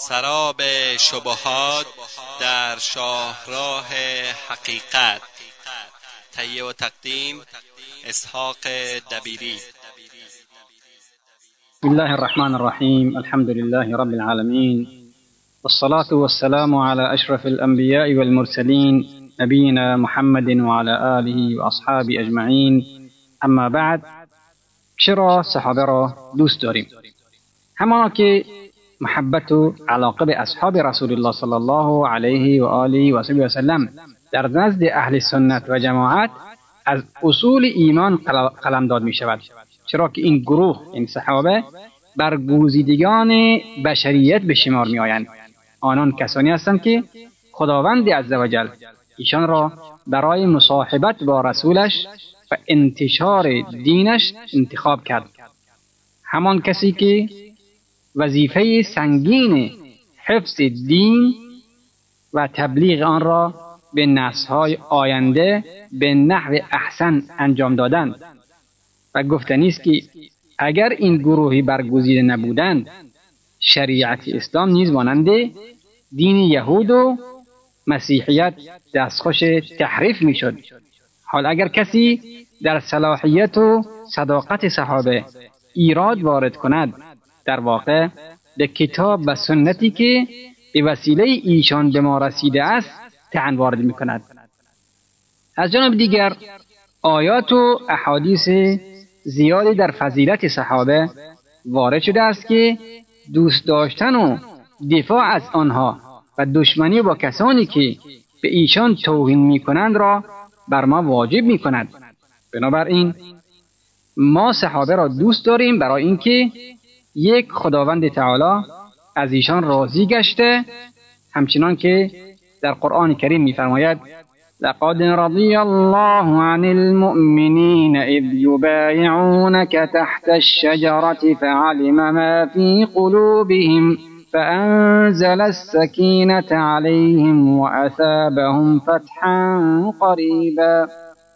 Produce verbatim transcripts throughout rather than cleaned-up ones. سراب شبهات در شاهراه حقیقت. تهیه و تقدیم اسحاق دبیری. بسم الله الرحمن الرحیم. الحمد لله رب العالمین والصلاة والسلام على اشرف الانبیاء والمرسلین نبینا محمد وعلى آله و اصحابه اجمعین. اما بعد، چرا صحابه را دوست داریم؟ همانا که محبت و علاقه به اصحاب رسول الله صلی الله علیه و آله و صحبه و سلم در نزد اهل سنت و جماعت از اصول ایمان قلمداد می شود، چرا که این گروه، این صحابه، برگزیدگان بشریت به شمار می آیند. آنان کسانی هستند که خداوند عزوجل ایشان را برای مصاحبت با رسولش و انتشار دینش انتخاب کرد. همان کسی که وظیفه سنگین حفظ دین و تبلیغ آن را به نسل‌های آینده به نحو احسن انجام دادند و گفتنی است که اگر این گروهی برگزیده نبودند، شریعت اسلام نیز مانند دین یهود و مسیحیت دستخوش تحریف می‌شد. حال اگر کسی در صلاحیت و صداقت صحابه ایراد وارد کند، در واقع به کتاب و سنتی که به وسیله ایشان به ما رسیده است طعن وارد می کند. از جانب دیگر، آیات و احادیث زیادی در فضیلت صحابه وارد شده است که دوست داشتن و دفاع از آنها و دشمنی با کسانی که به ایشان توهین می کنند را بر ما واجب می کند. بنابراین ما صحابه را دوست داریم برای اینکه یک، خداوند تعالی از ایشان راضی گشته، همچنان که در قرآن کریم می‌فرماید: لقد رضی الله عن المؤمنین اذ یبایعونک تحت الشجرة فعلم ما فی قلوبهم فأنزل السکینة علیهم وأثابهم فتحا قریبا.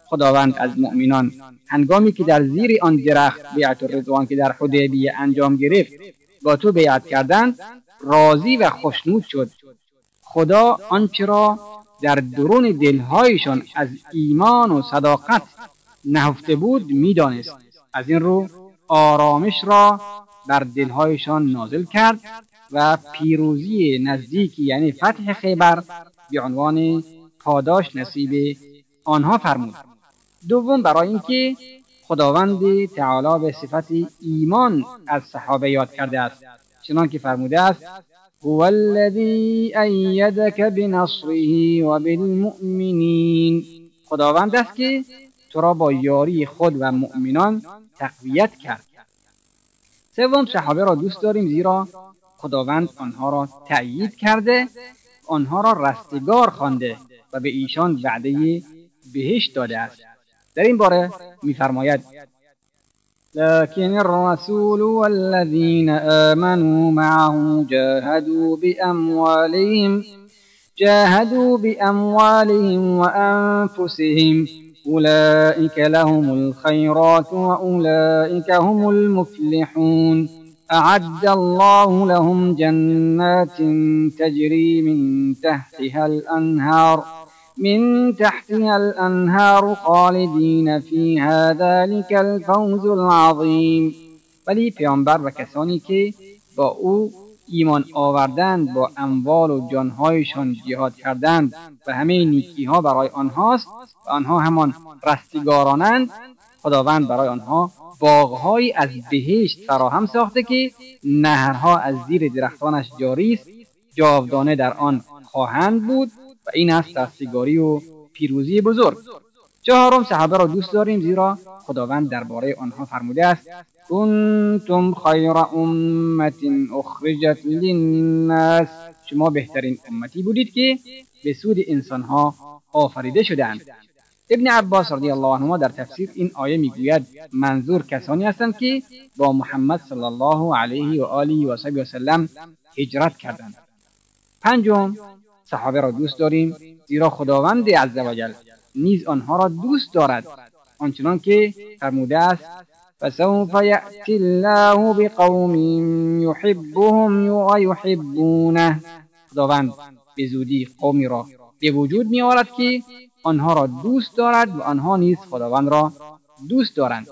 خداوند از مؤمنان هنگامی که در زیر آن درخت بیعت الرضوان که در حدیبیه انجام گرفت با تو بیعت کردند، راضی و خوشنود شد. خدا آنچه را در درون دلهایشان از ایمان و صداقت نهفته بود میدانست، از این رو آرامش را بر دلهایشان نازل کرد و پیروزی نزدیک، یعنی فتح خیبر، به عنوان پاداش نصیب آنها فرمود. دوم، برای اینکه خداوند تعالی به صفت ایمان از صحابه یاد کرده است، چنان که فرموده است: هو الذی ایدک بنصره و بالمؤمنین. خداوند است که تو را با یاری خود و مؤمنان تقویت کرد. سوم، صحابه را دوست داریم زیرا خداوند آنها را تأیید کرده، آنها را رستگار خوانده و به ایشان وعده بهشت داده است. در این باره می‌فرماید: لكن الرسول والذين آمنوا معه جاهدوا بأموالهم جاهدوا بأموالهم وأنفسهم أولئك لهم الخيرات وأولئك هم المفلحون. أعد الله لهم جنات تجري من تحتها الأنهار من تحتها الأنهار خالدين فيها ذلك الفوز العظيم. ولی پیامبر و کسانی که با او ایمان آوردند، با اموال و جانهایشان جهاد کردند و همه نیکی ها برای آنهاست و آنها همان رستگارانند، خداوند برای آنها باغ‌هایی از بهشت فراهم ساخته که نهرها از زیر درختانش جاری است، جاودانه در آن خواهند بود و این است رستگاری و پیروزی بزرگ. چهارم، صحابه را دوست داریم زیرا خداوند درباره آنها فرموده است: کنتم خیر امت اخرجت للناس. شما بهترین امتی بودید که به سود انسانها آفریده شدند. ابن عباس رضی الله عنهما در تفسیر این آیه میگوید منظور کسانی هستند که با محمد صلی الله علیه و آله و صحبه و سلم هجرت کردند. پنجم، صحابه را دوست داریم زیرا خداوند عزوجل نیز آنها را دوست دارد، آنچنان که فرموده است: فسوف يأتي الله بقوم يحبهم ويحبونه. خداوند به زودی قومی را به وجود می آورد که آنها را دوست دارد و آنها نیز خداوند را دوست دارند.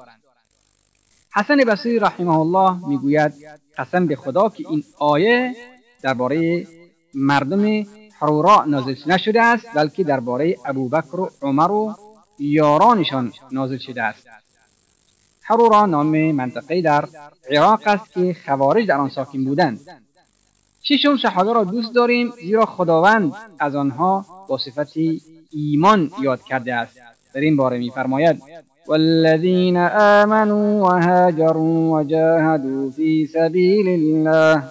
حسن بصیر رحمه الله میگوید قسم به خدا که این آیه درباره مردم حرورا نازل نشده است، بلکه درباره ابوبکر و عمر و یارانشان نازل شده است. حرورا نام منطقه در عراق است که خوارج در آن ساکن بودند. ششم، صحابه را دوست داریم زیرا خداوند از آنها با صفت ایمان یاد کرده است. در این باره می‌فرماید: والذین آمنوا و هاجروا و جاهدوا فی سبیل الله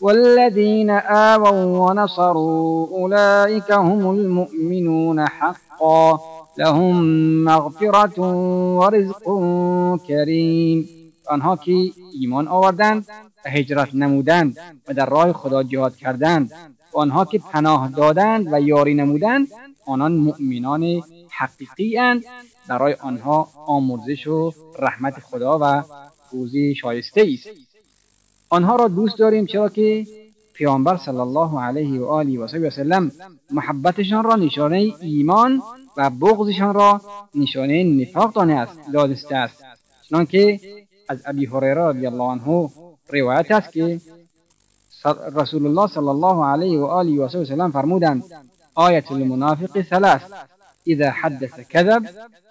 والذین آووا و نصروا اولئک هم المؤمنون حقا لهم مغفرة و رزق کریم. آنها که ایمان آوردند و هجرت نمودند و در راه خدا جهاد کردند و آنها که پناه دادند و یاری نمودند، آنان مؤمنان حقیقی اند. برای آنها آمرزش و رحمت خدا و روزی شایسته است. آنها را دوست داریم چرا که پیامبر صلی الله علیه و آله و سلم محبتشان را نشانه ایمان و بغضشان را نشانه نفاق دانسته است. چنانکه از ابی هریره رضی الله عنه روایت است که رسول الله صلی الله علیه و آله و سلم فرمودند: آیت المنافق ثلاث اذا حدث کذب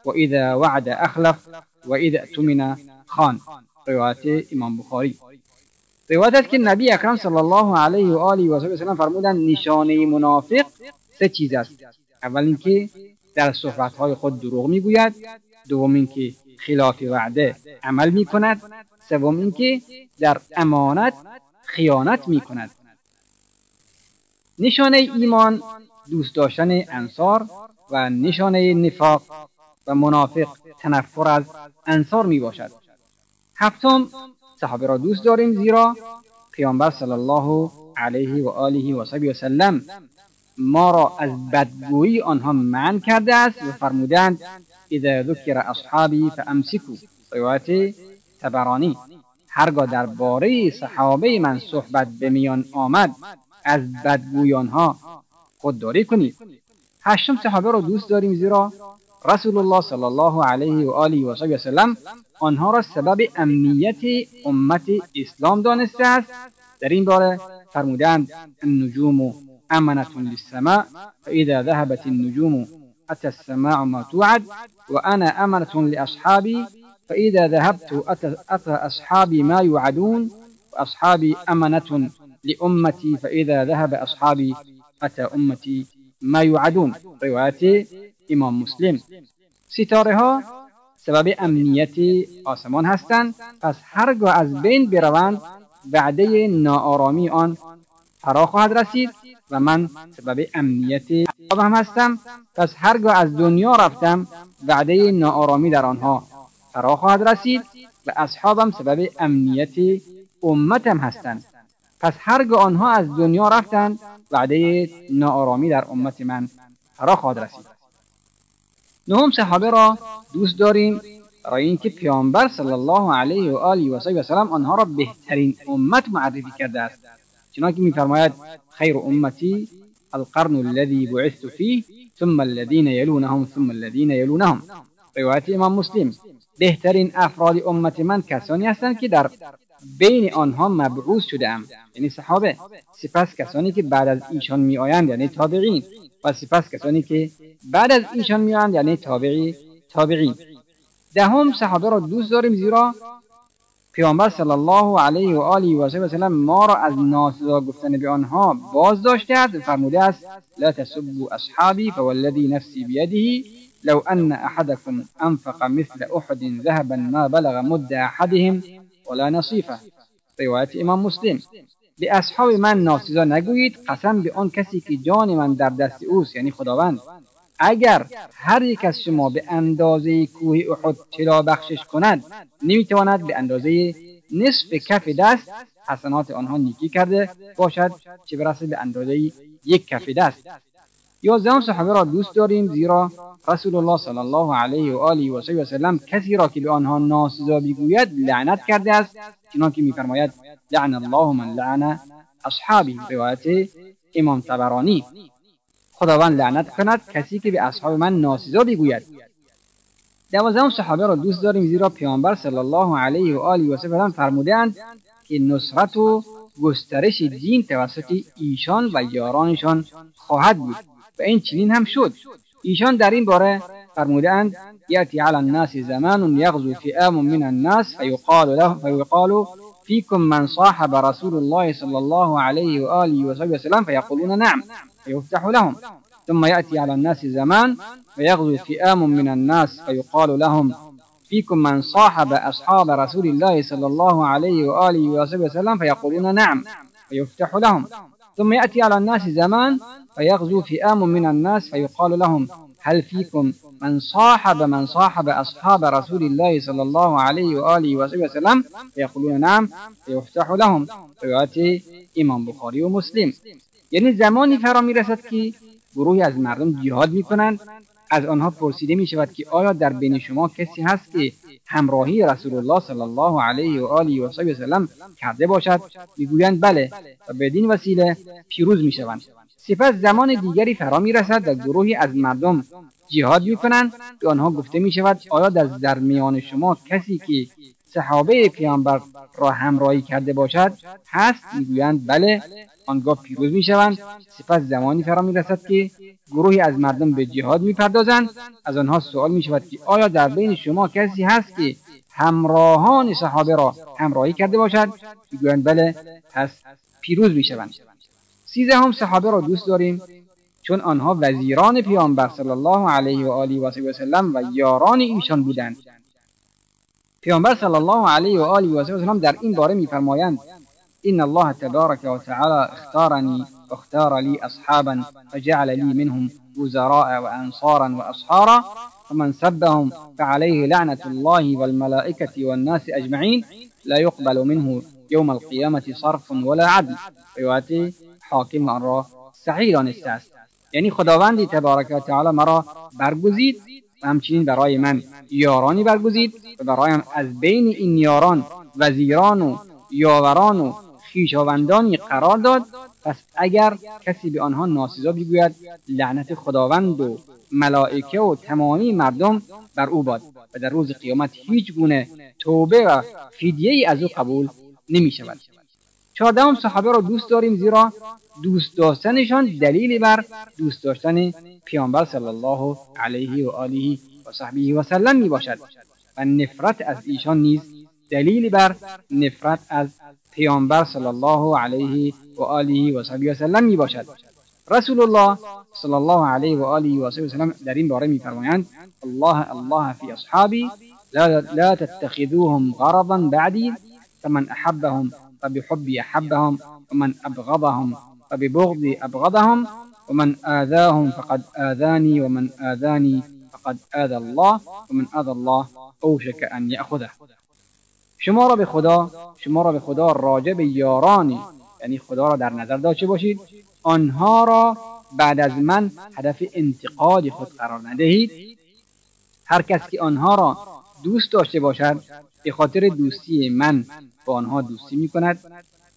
و اذا وعد اخلف و اذا اؤتمن خان. روایت امام بخاری. روایت است که نبی اکرم صلی الله علیه و آله و سلم فرمودند نشانه منافق سه چیز است. اول اینکه در صحبت‌های خود دروغ میگوید، دوم اینکه خلاف وعده عمل میکند، سوم اینکه در امانت خیانت میکند. نشانه ایمان دوست داشتن انصار و نشانه نفاق و منافق تنفر از انصار می باشد. هفتم، صحابه را دوست داریم زیرا پیامبر صلی الله علیه و آله و سلم ما را از بدگویی آنها منع کرده است و فرمودند اذا ذکر اصحابی فامسکو. روایت طبرانی. هرگاه درباره صحابه من صحبت به میان آمد از بدگویی آنها خودداری کنید. هشتم، صحابه را دوست داریم زیرا رسول الله صلی الله علیه و آله و سلم آنها را سبب امنیت امت اسلام دانسته است. در این باره فرمودند النجوم امنة للسماء فاذا ذهبت النجوم اتى السماء ما توعد و انا امنة لاصحابي فاذا ذهبت اتى اصحابي ما يوعدون و اصحابي امنة لامتي فاذا ذهب اصحابي اتى امتي ما یعدون. روایت امام مسلم. ستاره ها سبب امنیت آسمان هستند، پس هرگاه از بین بروند وعده ناآرامی آن فرا خواهد رسید و من سبب امنیت آنها هستم، پس هرگاه از دنیا رفتم وعده ناآرامی در آنها فرا خواهد رسید و اصحابم سبب امنیت امتم هستند، پس هرگاه آنها از دنیا رفتند وعده ناآرامی در امت من فرا خواهد رسید. نهم، صحابه را دوست داریم برای اینکه پیامبر صلی الله علیه و آله و سلم آنها را بهترین امت معرفی کرده است. چنانکه می‌فرماید خیر امتی القرن الذي بعثت فيه ثم الذين يلونهم ثم الذين يلونهم. روایت امام مسلم. بهترین افراد امت من کسانی هستند که در بین آنها مبعوث شده ام، یعنی صحابه، سپس کسانی که بعد از ایشان می آیند یعنی تابعین، و سپس کسانی که بعد از ایشان می آیند یعنی تابعی تابعین. دهم، صحابه را دوست داریم زیرا پیامبر صلی الله علیه و آله و سلم ما را از ناسزا گفتن به آنها باز داشته است. فرموده است لا تسبوا اصحابی فوالذی نفسی بیده لو ان احدكم انفق مثل احد ذهبا ما بلغ مد احدهم ولا نصیفه. روایت امام مسلم. به اصحاب من ناسزا نگویید، قسم به آن کسی که جان من در دست اوست یعنی خداوند. اگر هر یک از شما به اندازه کوه احد طلا بخشش کند نمیتواند به اندازه نصف کف دست حسنات آنها نیکی کرده باشد چه برسد به اندازه یک کف دست. یازدهم صحابه را دوست داریم، زیرا رسول الله صلی الله علیه و آله و وسلم کسی را که به آنها ناسزا بگوید لعنت کرده است، چنانکه می‌فرماید لعن الله من لعن اصحابی، روایت امام طبرانی. خداوند لعنت کند کسی که به اصحاب من ناسزا بگوید. دوازدهم صحابه را دوست داریم، زیرا پیامبر صلی الله علیه و آله و سلم فرمودند که نصرت و گسترش دین توسط ایشان و یارانشان خواهد بود و این چنین هم شد. ایشان در این باره فرمودند یأتی علی الناس زمان یغزو فئام من الناس فیقال له فیقال فیکم من صاحب رسول الله صلی الله علیه و آله و سلم فیقولون نعم فیفتح لهم ثم یأتی علی الناس زمان فیغزو فئام من الناس فیقال لهم فیکم من صاحب اصحاب رسول الله صلی الله علیه و آله و سلم فیقولون نعم فیفتح لهم ثم یأتی علی الناس زمان فیغزو فئام من الناس فیقال لهم هل فیکم من صاحب من صاحب اصحاب رسول الله صلی الله علیه و آله و سلم فیقولون نعم فیفتح لهم، روایت امام بخاری و مسلم. یعنی زمانی فرا میرسد که گروهی از مردم جهاد میکنند، از آنها پرسیده می شود که آیا در بین شما کسی هست که همراهی رسول الله صلی الله علیه و آله و سلم کرده باشد؟ میگویند بله، و بدین وسیله پیروز می شوند. سپس زمان دیگری فرا می رسد و گروهی از مردم جهاد می کنند، به آنها گفته می شود آیا در درمیان شما کسی که صحابه پیامبر را همراهی کرده باشد هست؟ میگویند بله، آنگاه پیروز میشوند. سپس زمانی فرا میرسد که گروهی از مردم به جهاد میپردازند، از آنها سوال میشود که آیا در بین شما کسی هست که همراهان صحابه را همراهی کرده باشد؟ میگویند بله، پس پیروز میشوند. سیزدهم صحابه را دوست داریم، چون آنها وزیران پیامبر صلی الله علیه و آله و سلم و یاران ایشان بودند. پیامبر صلی الله علیه و آله و سلم در این باره میفرمایند ان الله تبارک و تعالی اختارنی واختار لی اصحابا فجعل لی منهم وزراء و انصارا و اصحارا فمن سبهم فعليه لعنة الله والملائكة والناس اجمعین لا يقبل منه یوم القیامة صرف ولا عدل، روایت حاکم آن را صحیح دانسته است. یعنی خداوند تبارک و تعالی مرا برگزید و همچنین برای من یارانی برگزید و برایم از بین این یاران وزیران و یاوران و خیشاوندانی قرار داد، پس اگر کسی به آنها ناسزا بگوید لعنت خداوند و ملائکه و تمامی مردم بر او باد و در روز قیامت هیچ گونه توبه و فدیه ای از او قبول نمی شود. چهاردهم صحابه را دوست داریم، زیرا دوست داشتنشان دلیلی بر دوست داشتن پیامبر صلی الله علیه و آله و صحبه و سلم می باشد و نفرت از ایشان نیز دلیلی بر نفرت از پیامبر صلی الله علیه و آله و صحبه و سلم می باشد. رسول الله صلی الله علیه و آله و صحبه و سلم در این باره می فرمایند الله الله فی اصحابی لا, لا تتخذوهم غرضا بعدی فمن احبهم فبحبی احبهم ومن ابغضهم فببغضی ابغضهم ومن آذاهم فقد آذانی ومن آذانی فقد آذى الله ومن آذى الله اوشک ان یأخذه. شما را به خدا شما را به خدا راجع به یارانی، یعنی خدا را در نظر داشته باشید، آنها را بعد از من هدف انتقاد خود قرار ندهید. هر کس که آنها را دوست داشته باشد به خاطر دوستی من با آنها دوستی می کند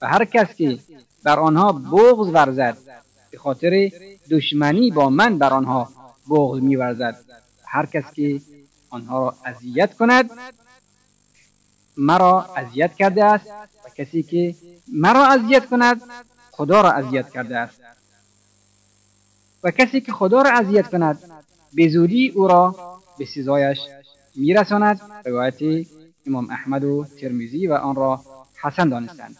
و هر کس که بر آنها بغض ورزد به خاطر دشمنی با من بر آنها بغض می ورزد. هر کس که آنها را اذیت کند مرا اذیت کرده است و کسی که مرا اذیت کند خدا را اذیت کرده است و کسی که خدا را اذیت کند به زودی او را به سزایش میرساند، روایت امام احمد و ترمیزی و آن را حسن دانستند.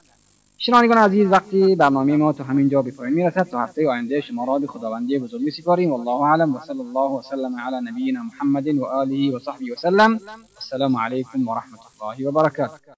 شنوندگان عزیز، وقتی برنامه ما تو همین جا به پایان میرسد، تا هفته آینده شما را به خداوندی بزرگ میسپاریم. والله اعلم و صلی الله و سلم علی نبینا محمد و آله و صحبه و سلم. السلام علیکم و رحمت الله و برکاته.